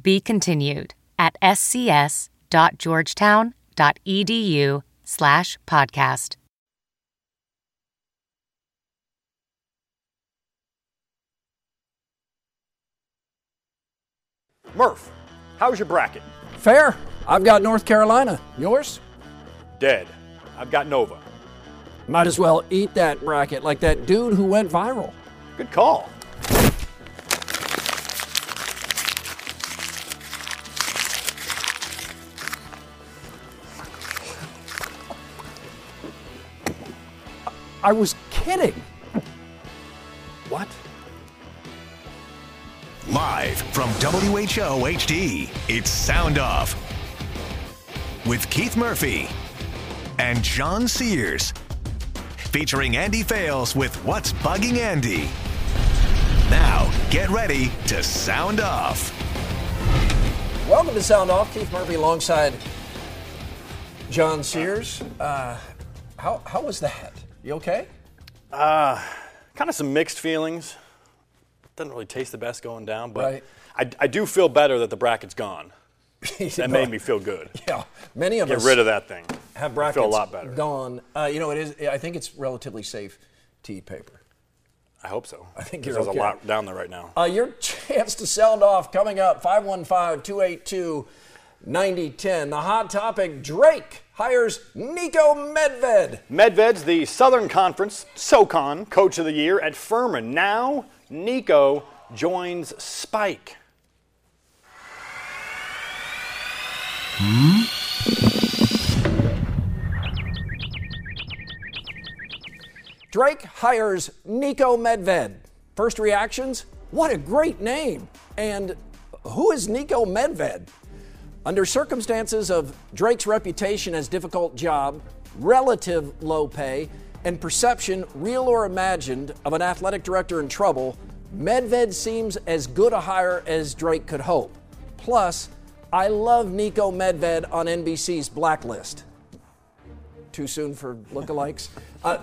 Be continued at scs.georgetown.edu/podcast. Murph, how's your bracket? Fair. I've got North Carolina. Yours? Dead. I've got Nova. Might as well eat that bracket like that dude who went viral. Good call. I was kidding. What? Live from WHO HD, it's Sound Off with Keith Murphy and John Sears, featuring Andy Fales with What's Bugging Andy. Now, get ready to Sound Off. Welcome to Sound Off. Keith Murphy alongside John Sears. How was that? You okay? Kind of some mixed feelings. Doesn't really taste the best going down, but right. I do feel better that the bracket's gone. That made me feel good. Yeah, many of us get rid of that thing. Have brackets feel a lot better. Gone. It is. I think it's relatively safe to eat paper. I hope so. I think there's a lot down there right now. Your chance to sound off coming up. 515-282-9010. The hot topic: Drake hires Niko Medvěd. Medved's the Southern Conference SoCon Coach of the Year at Furman. Now Niko joins Spike. Drake hires Niko Medvěd. First reactions, what a great name. And who is Niko Medvěd? Under circumstances of Drake's reputation as difficult job, relative low pay, and perception, real or imagined, of an athletic director in trouble, Medvěd seems as good a hire as Drake could hope. Plus, I love Niko Medvěd on NBC's Blacklist. Too soon for lookalikes.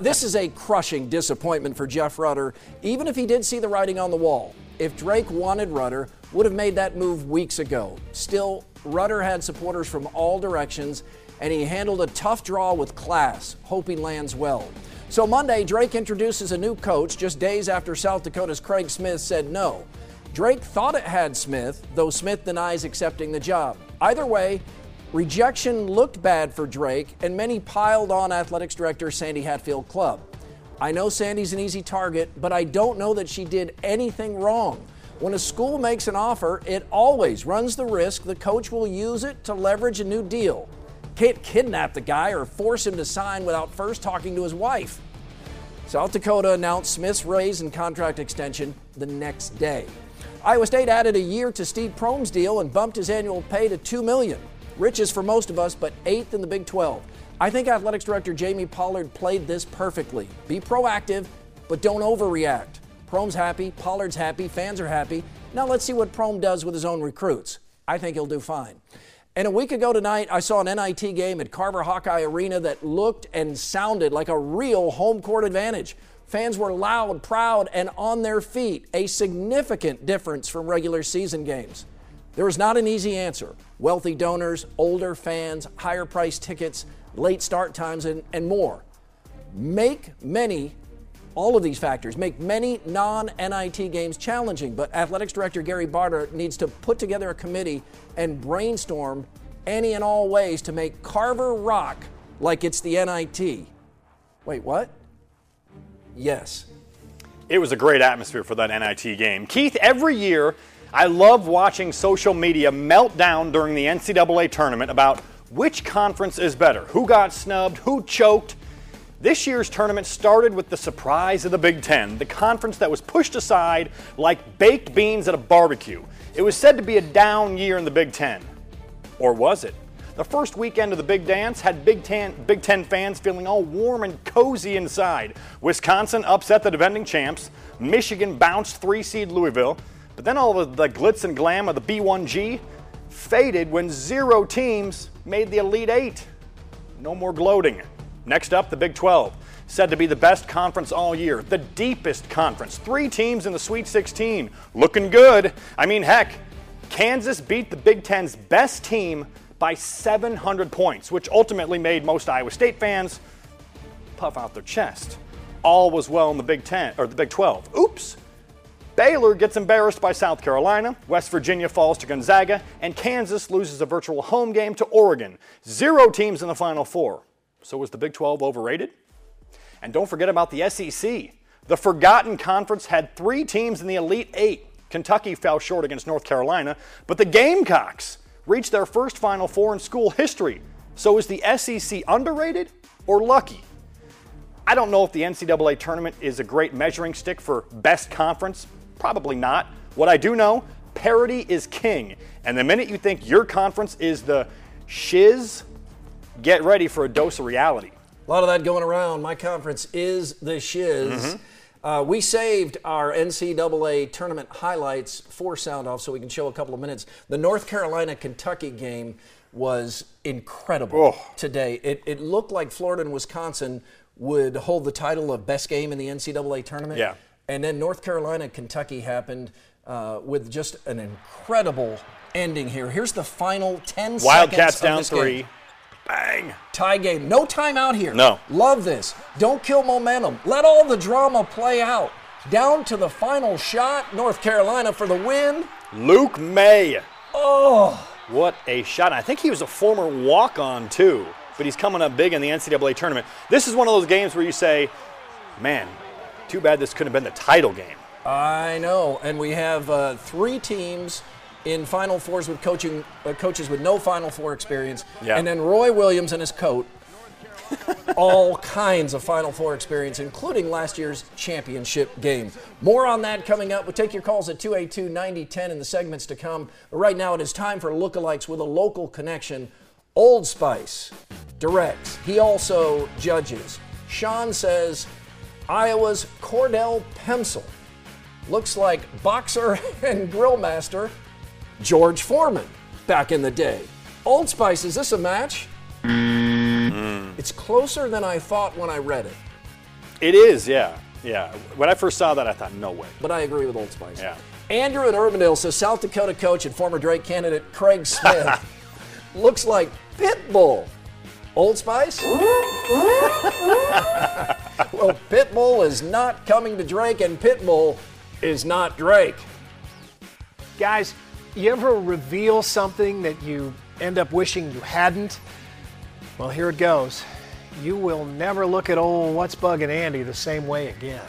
This is a crushing disappointment for Jeff Rutter, even if he did see the writing on the wall. If Drake wanted Rutter, would have made that move weeks ago. Still, Rutter had supporters from all directions, and he handled a tough draw with class, hoping lands well. So Monday, Drake introduces a new coach just days after South Dakota's Craig Smith said no. Drake thought it had Smith, though Smith denies accepting the job. Either way, rejection looked bad for Drake, and many piled on athletics director Sandy Hatfield Clubb. I know Sandy's an easy target, but I don't know that she did anything wrong. When a school makes an offer, it always runs the risk the coach will use it to leverage a new deal. Can't kidnap the guy or force him to sign without first talking to his wife. South Dakota announced Smith's raise and contract extension the next day. Iowa State added a year to Steve Prohm's deal and bumped his annual pay to $2 million. Riches for most of us, but 8th in the Big 12. I think athletics director Jamie Pollard played this perfectly. Be proactive, but don't overreact. Prohm's happy, Pollard's happy, fans are happy. Now let's see what Prohm does with his own recruits. I think he'll do fine. And a week ago tonight, I saw an NIT game at Carver Hawkeye Arena that looked and sounded like a real home court advantage. Fans were loud, proud, and on their feet, a significant difference from regular season games. There was not an easy answer. Wealthy donors, older fans, higher price tickets, late start times, and more. All of these factors make many non-NIT games challenging, but athletics director Gary Barta needs to put together a committee and brainstorm any and all ways to make Carver rock like it's the NIT. Wait, what? Yes. It was a great atmosphere for that NIT game. Keith, every year I love watching social media melt down during the NCAA tournament about which conference is better, who got snubbed, who choked. This year's tournament started with the surprise of the Big Ten, the conference that was pushed aside like baked beans at a barbecue. It was said to be a down year in the Big Ten. Or was it? The first weekend of the Big Dance had Big Ten fans feeling all warm and cozy inside. Wisconsin upset the defending champs. Michigan bounced 3-seed Louisville. But then all of the glitz and glam of the B1G faded when 0 teams made the Elite Eight. No more gloating. Next up, the Big 12. Said to be the best conference all year, the deepest conference. 3 teams in the Sweet 16. Looking good. I mean, heck, Kansas beat the Big Ten's best team by 700 points, which ultimately made most Iowa State fans puff out their chest. All was well in the Big Ten, or the Big 12. Oops! Baylor gets embarrassed by South Carolina, West Virginia falls to Gonzaga, and Kansas loses a virtual home game to Oregon. 0 teams in the Final Four. So was the Big 12 overrated? And don't forget about the SEC. The Forgotten Conference had 3 teams in the Elite Eight. Kentucky fell short against North Carolina, but the Gamecocks reached their first Final Four in school history. So is the SEC underrated or lucky? I don't know if the NCAA tournament is a great measuring stick for best conference. Probably not. What I do know, parity is king. And the minute you think your conference is the shiz, get ready for a dose of reality. A lot of that going around. My conference is the shiz. Mm-hmm. We saved our NCAA tournament highlights for sound-off so we can show a couple of minutes. The North Carolina-Kentucky game was incredible today. It looked like Florida and Wisconsin would hold the title of best game in the NCAA tournament. Yeah. And then North Carolina-Kentucky happened with just an incredible ending here. Here's the final 10 Wildcats seconds of this game. Wildcats down 3. Bang. Tie game. No timeout here. No. Love this. Don't kill momentum. Let all the drama play out. Down to the final shot. North Carolina for the win. Luke Maye. Oh. What a shot. I think he was a former walk-on, too. But he's coming up big in the NCAA tournament. This is one of those games where you say, man, too bad this couldn't have been the title game. I know. And we have 3 teams in Final Fours with coaches with no Final Four experience, yeah. And then Roy Williams and his coat, all kinds of Final Four experience, including last year's championship game. More on that coming up. We'll take your calls at 282-9010 in the segments to come. But right now it is time for Lookalikes with a local connection. Old Spice directs. He also judges. Sean says Iowa's Cordell Pemsl looks like boxer and grill master George Foreman back in the day. Old Spice, is this a match? It's closer than I thought when I read it. It is, yeah. Yeah. When I first saw that, I thought, no way. But I agree with Old Spice. Yeah. Andrew in Urbandale says South Dakota coach and former Drake candidate Craig Smith looks like Pitbull. Old Spice? Well, Pitbull is not coming to Drake, and Pitbull is not Drake. Guys, you ever reveal something that you end up wishing you hadn't? Well, here it goes. You will never look at old What's Buggin' Andy the same way again.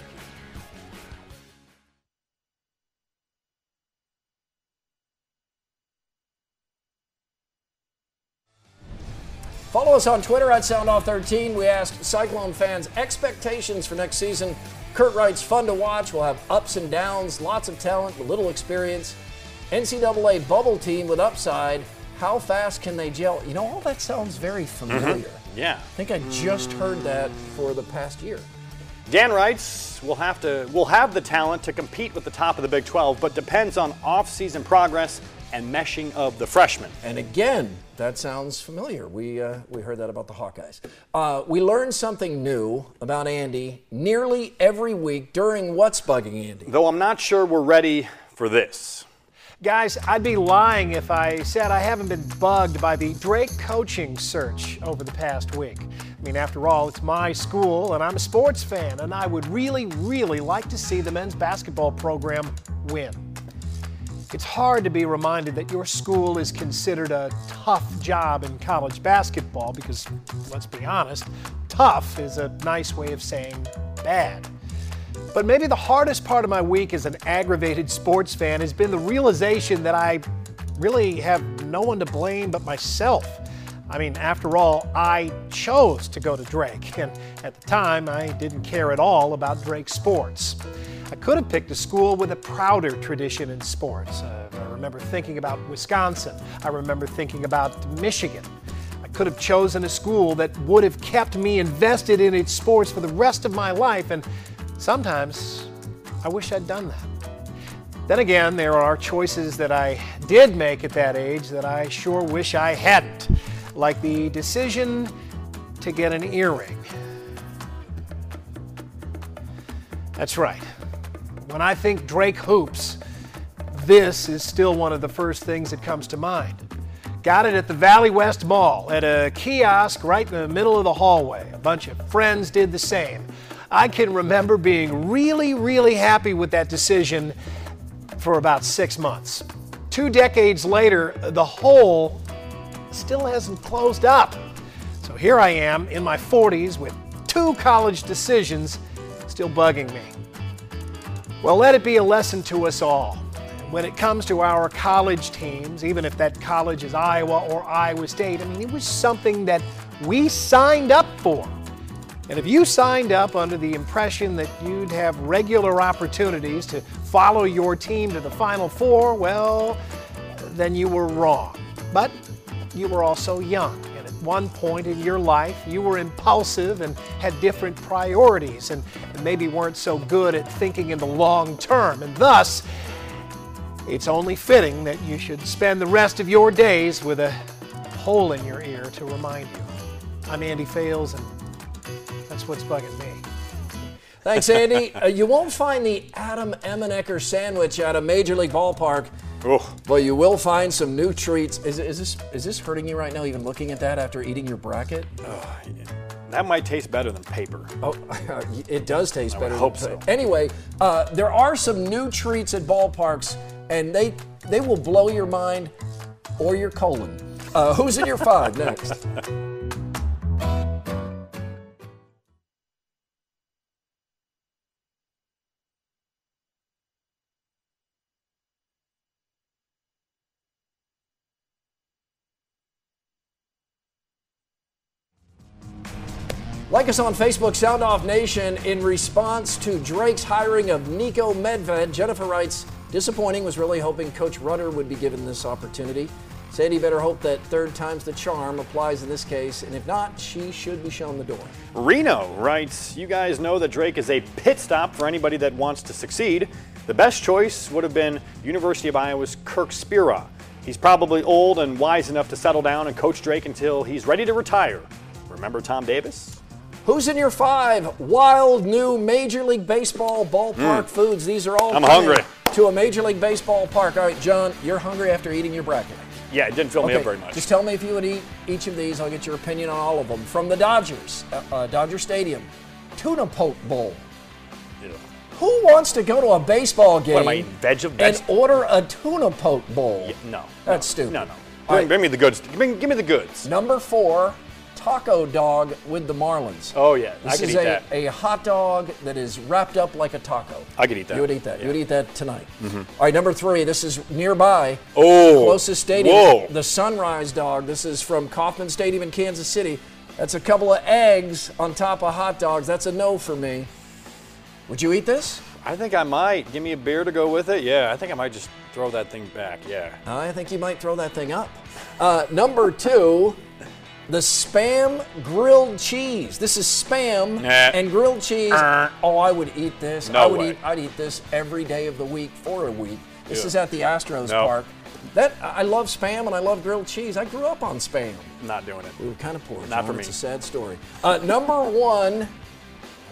Follow us on Twitter at SoundOff13. We asked Cyclone fans expectations for next season. Kurt writes, fun to watch. We'll have ups and downs, lots of talent, but little experience. NCAA bubble team with upside. How fast can they gel? You know, all that sounds very familiar. Mm-hmm. Yeah. I think I just heard that for the past year. Dan writes, we'll have the talent to compete with the top of the Big 12, but depends on off-season progress and meshing of the freshmen. And again, that sounds familiar. We heard that about the Hawkeyes. We learned something new about Andy nearly every week during What's Bugging Andy. Though I'm not sure we're ready for this. Guys, I'd be lying if I said I haven't been bugged by the Drake coaching search over the past week. I mean, after all, it's my school, and I'm a sports fan, and I would really, really like to see the men's basketball program win. It's hard to be reminded that your school is considered a tough job in college basketball because, let's be honest, tough is a nice way of saying bad. But maybe the hardest part of my week as an aggravated sports fan has been the realization that I really have no one to blame but myself. I mean, after all, I chose to go to Drake, and at the time, I didn't care at all about Drake sports. I could have picked a school with a prouder tradition in sports, remember thinking about Wisconsin. I remember thinking about Michigan. I could have chosen a school that would have kept me invested in its sports for the rest of my life, and sometimes I wish I'd done that. Then again, there are choices that I did make at that age that I sure wish I hadn't, like the decision to get an earring. That's right. When I think Drake hoops, this is still one of the first things that comes to mind. Got it at the Valley West Mall, at a kiosk right in the middle of the hallway. A bunch of friends did the same. I can remember being really, really happy with that decision for about 6 months. 2 decades later, the hole still hasn't closed up. So here I am in my 40s with 2 college decisions still bugging me. Well, let it be a lesson to us all. When it comes to our college teams, even if that college is Iowa or Iowa State, I mean, it was something that we signed up for. And if you signed up under the impression that you'd have regular opportunities to follow your team to the Final Four, well, then you were wrong. But you were also young. One point in your life, you were impulsive and had different priorities and maybe weren't so good at thinking in the long term. And thus, it's only fitting that you should spend the rest of your days with a hole in your ear to remind you. I'm Andy Fales, and that's what's bugging me. Thanks, Andy. You won't find the Adam Emenecker sandwich at a Major League ballpark. Well, you will find some new treats. Is this hurting you right now, even looking at that after eating your bracket? That might taste better than paper. Oh, it does taste better. I hope so. Anyway, there are some new treats at ballparks, and they will blow your mind or your colon. Who's in your five next? Like us on Facebook, Sound Off Nation. In response to Drake's hiring of Niko Medvěd, Jennifer writes, disappointing, was really hoping Coach Rutter would be given this opportunity. Sandy, better hope that third time's the charm applies in this case, and if not, she should be shown the door. Reno writes, you guys know that Drake is a pit stop for anybody that wants to succeed. The best choice would have been University of Iowa's Kirk Spira. He's probably old and wise enough to settle down and coach Drake until he's ready to retire. Remember Tom Davis? Who's in your five? Wild new Major League Baseball ballpark foods. These are all hungry to a Major League Baseball park. All right, John, you're hungry after eating your bracket. Yeah, it didn't fill me up very much. Just tell me if you would eat each of these. I'll get your opinion on all of them. From the Dodgers, Dodger Stadium, Tuna Poke Bowl. Yeah. Who wants to go to a baseball game and order a Tuna Poke Bowl? Yeah, no. That's stupid. No, no. Bring me the goods. Give me the goods. Number 4. Taco dog with the Marlins. Oh, yeah. I could eat that. This is a hot dog that is wrapped up like a taco. I could eat that. You would eat that. Yeah. You would eat that tonight. All right, number 3. This is nearby. Oh. Closest stadium. Whoa. The Sunrise Dog. This is from Kauffman Stadium in Kansas City. That's a couple of eggs on top of hot dogs. That's a no for me. Would you eat this? I think I might. Give me a beer to go with it. Yeah, I think I might just throw that thing back. Yeah. I think you might throw that thing up. Number 2. The Spam grilled cheese. This is Spam and grilled cheese. Oh, I would eat this. No way. I'd eat this every day of the week for a week. This is at the Astros Park. I love Spam and I love grilled cheese. I grew up on Spam. Not doing it. We were kind of poor. Not for me. It's a sad story. Number 1,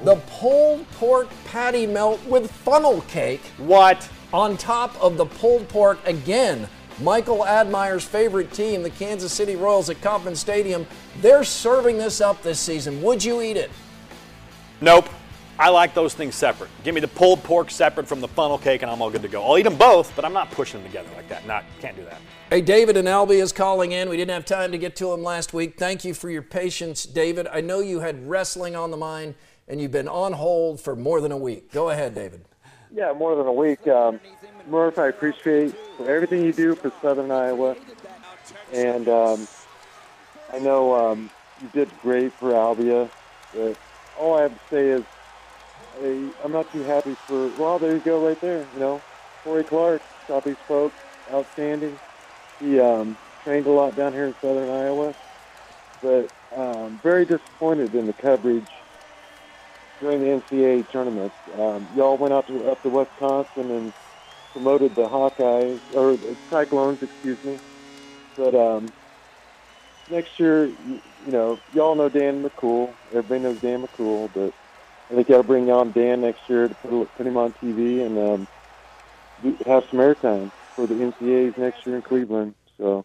the pulled pork patty melt with funnel cake. What? On top of the pulled pork again. Michael Admire's favorite team, the Kansas City Royals at Kauffman Stadium, they're serving this up this season. Would you eat it? Nope. I like those things separate. Give me the pulled pork separate from the funnel cake, and I'm all good to go. I'll eat them both, but I'm not pushing them together like that. Can't do that. Hey, David in Albee is calling in. We didn't have time to get to him last week. Thank you for your patience, David. I know you had wrestling on the mind, and you've been on hold for more than a week. Go ahead, David. Yeah, more than a week. Murph, I appreciate everything you do for Southern Iowa. And I know you did great for Albia. But all I have to say is I'm not too happy for, well, there you go right there. You know, Corey Clark, Southeast folks. outstanding. He trained a lot down here in southern Iowa, but very disappointed in the coverage during the NCAA tournament. Y'all went out to Wisconsin and promoted the Hawkeyes, or the Cyclones, excuse me. But next year, you know, y'all know Dan McCool. Everybody knows Dan McCool, but I think y'all bring on Dan next year to put him on TV and have some airtime for the NCAAs next year in Cleveland. So,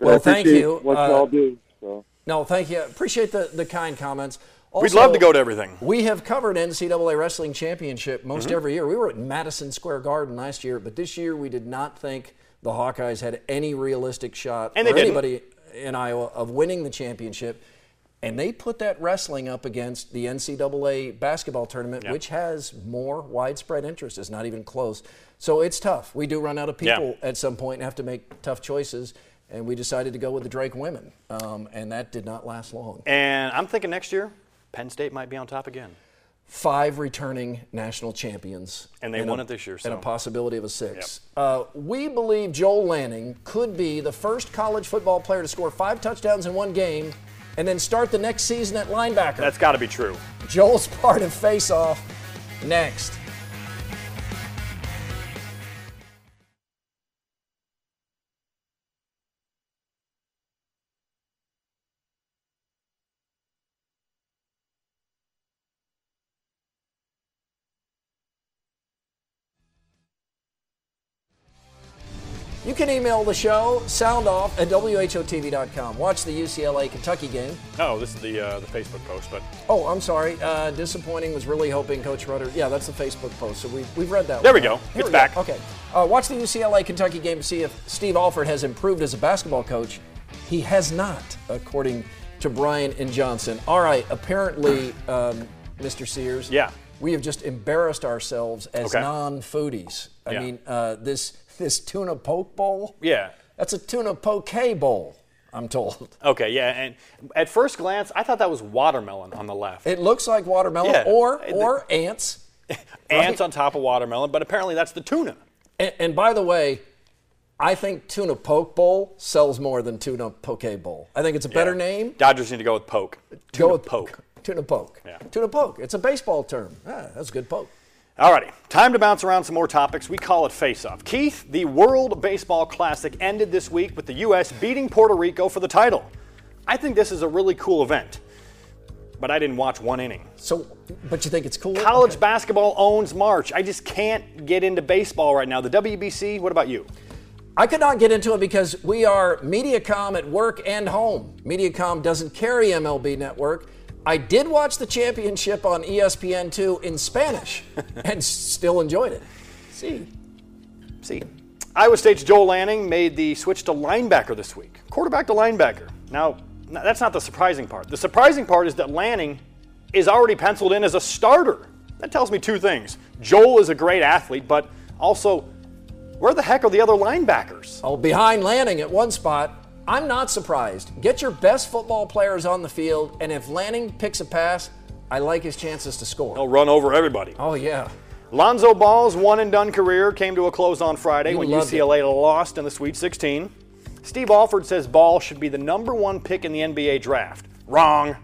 well, thank you. What y'all do. So. No, thank you. Appreciate the kind comments. Also, we'd love to go to everything. We have covered NCAA Wrestling Championship most every year. We were at Madison Square Garden last year, but this year we did not think the Hawkeyes had any realistic shot or anybody in Iowa of winning the championship. And they put that wrestling up against the NCAA basketball tournament, which has more widespread interest. It's not even close. So it's tough. We do run out of people at some point and have to make tough choices. And we decided to go with the Drake women. And that did not last long. And I'm thinking next year, Penn State might be on top again. 5 returning national champions. And they won it this year. So. And a possibility of a 6. Yep. We believe Joel Lanning could be the first college football player to score 5 touchdowns in one game and then start the next season at linebacker. That's got to be true. Joel's part of Face Off next. You can email the show, soundoff@whotv.com. Watch the UCLA-Kentucky game. Oh, this is the Facebook post. But oh, I'm sorry. Disappointing. Was really hoping Coach Rutter. Yeah, that's the Facebook post. So we've read that. There we go. Here it's back. Go. Okay. Watch the UCLA-Kentucky game to see if Steve Alford has improved as a basketball coach. He has not, according to Brian and Johnson. All right. Apparently, Mr. Sears. Yeah. We have just embarrassed ourselves as non-foodies. I mean, this tuna poke bowl? Yeah. That's a tuna poke bowl, I'm told. Okay, yeah, and at first glance, I thought that was watermelon on the left. It looks like watermelon or ants. Ants on top of watermelon, but apparently that's the tuna. And by the way, I think tuna poke bowl sells more than tuna poke bowl. I think it's a better name. Dodgers need to go with poke. Tuna poke. Yeah. Tuna poke. It's a baseball term. Ah, that's a good poke. Alrighty, time to bounce around some more topics. We call it Face-Off. Keith, the World Baseball Classic ended this week with the U.S. beating Puerto Rico for the title. I think this is a really cool event, but I didn't watch one inning. So, but you think it's cool? College basketball owns March. I just can't get into baseball right now. The WBC, what about you? I could not get into it because we are Mediacom at work and home. Mediacom doesn't carry MLB Network. I did watch the championship on ESPN2 in Spanish and still enjoyed it. See. Iowa State's Joel Lanning made the switch to linebacker this week. Quarterback to linebacker. Now, that's not the surprising part. The surprising part is that Lanning is already penciled in as a starter. That tells me 2 things. Joel is a great athlete, but also, where the heck are the other linebackers? Oh, behind Lanning at one spot. I'm not surprised. Get your best football players on the field, and if Lanning picks a pass, I like his chances to score. He'll run over everybody. Oh, yeah. Lonzo Ball's one-and-done career came to a close on Friday when UCLA lost in the Sweet 16. Steve Alford says Ball should be the #1 pick in the NBA draft. Wrong.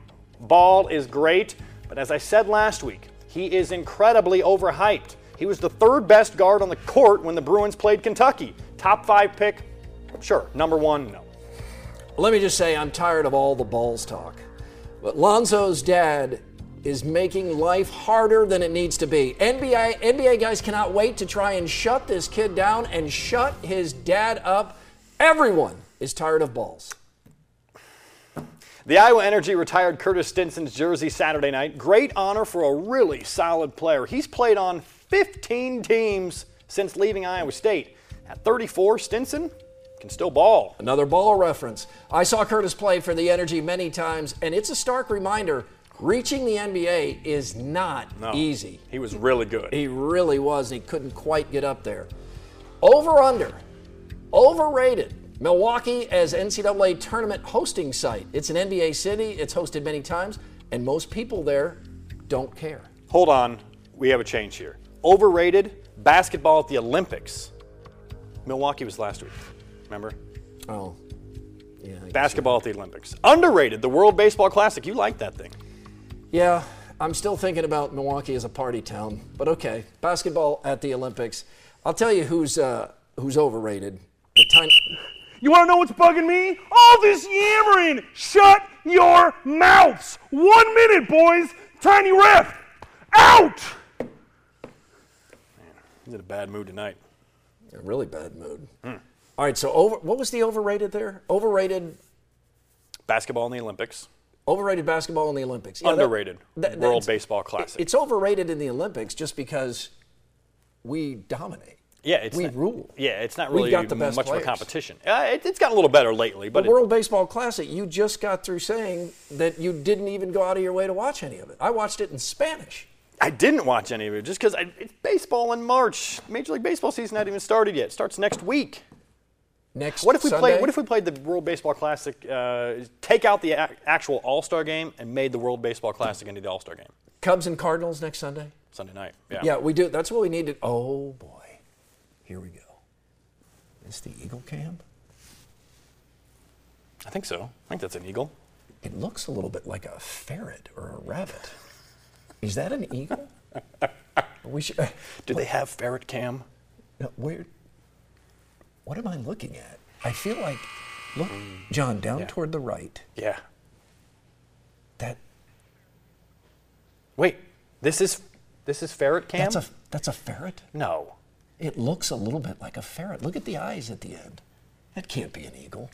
Ball is great, but as I said last week, he is incredibly overhyped. He was the 3rd best guard on the court when the Bruins played Kentucky. Top 5 pick? Sure. #1? No. Let me just say I'm tired of all the balls talk. But Lonzo's dad is making life harder than it needs to be. NBA guys cannot wait to try and shut this kid down and shut his dad up. Everyone is tired of balls. The Iowa Energy retired Curtis Stinson's jersey Saturday night. Great honor for a really solid player. He's played on 15 teams since leaving Iowa State. At 34, Stinson can still ball. Another ball reference. I saw Curtis play for the Energy many times, and it's a stark reminder, reaching the NBA is not easy. He was really good. He really was, and he couldn't quite get up there. Over-under. Overrated. Milwaukee as NCAA tournament hosting site. It's an NBA city. It's hosted many times, and most people there don't care. Hold on. We have a change here. Overrated basketball at the Olympics. Milwaukee was last week, remember? Oh, yeah. Basketball at the Olympics. Underrated, the World Baseball Classic. You like that thing. Yeah, I'm still thinking about Milwaukee as a party town, but okay. Basketball at the Olympics. I'll tell you who's overrated. The tiny... You want to know what's bugging me? All this yammering. Shut your mouths. 1 minute, boys. Tiny ref. Out. Man, he's in a bad mood tonight. A really bad mood. Mm. All right, so what was the overrated there? Overrated. Basketball in the Olympics. Overrated basketball in the Olympics. Yeah, underrated. World Baseball Classic. It's overrated in the Olympics just because we dominate. Yeah, we rule. Yeah, it's not really much of a competition. It's gotten a little better lately. But the World Baseball Classic, you just got through saying that you didn't even go out of your way to watch any of it. I watched it in Spanish. I didn't watch any of it just because it's baseball in March. Major League Baseball season hadn't even started yet. It starts next week. What if we played the World Baseball Classic, take out the actual All-Star game and made the World Baseball Classic into the All-Star game? Cubs and Cardinals next Sunday? Sunday night, yeah. Yeah, we do. That's what we needed. Oh, boy. Here we go. Is the eagle camp? I think so. I think that's an eagle. It looks a little bit like a ferret or a rabbit. Is that an eagle? We should, do they have ferret cam? No, what am I looking at? I feel like, look, John, down toward the right. Yeah. Wait, this is ferret cam? That's a ferret? No. It looks a little bit like a ferret. Look at the eyes at the end. That can't be an eagle.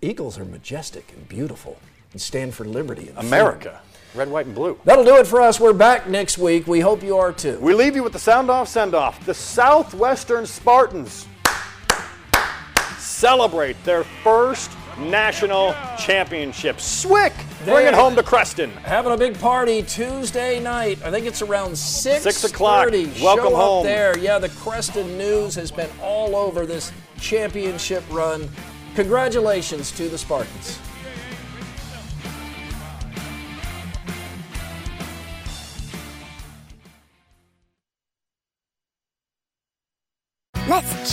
Eagles are majestic and beautiful and stand for liberty and America. Red, white, and blue. That'll do it for us. We're back next week. We hope you are too. We leave you with the sound-off send-off. The Southwestern Spartans celebrate their first national championship. Swick, bring it home to Creston. Having a big party Tuesday night. I think it's around 6:00. Welcome home. There. Yeah, the Creston News has been all over this championship run. Congratulations to the Spartans. Let's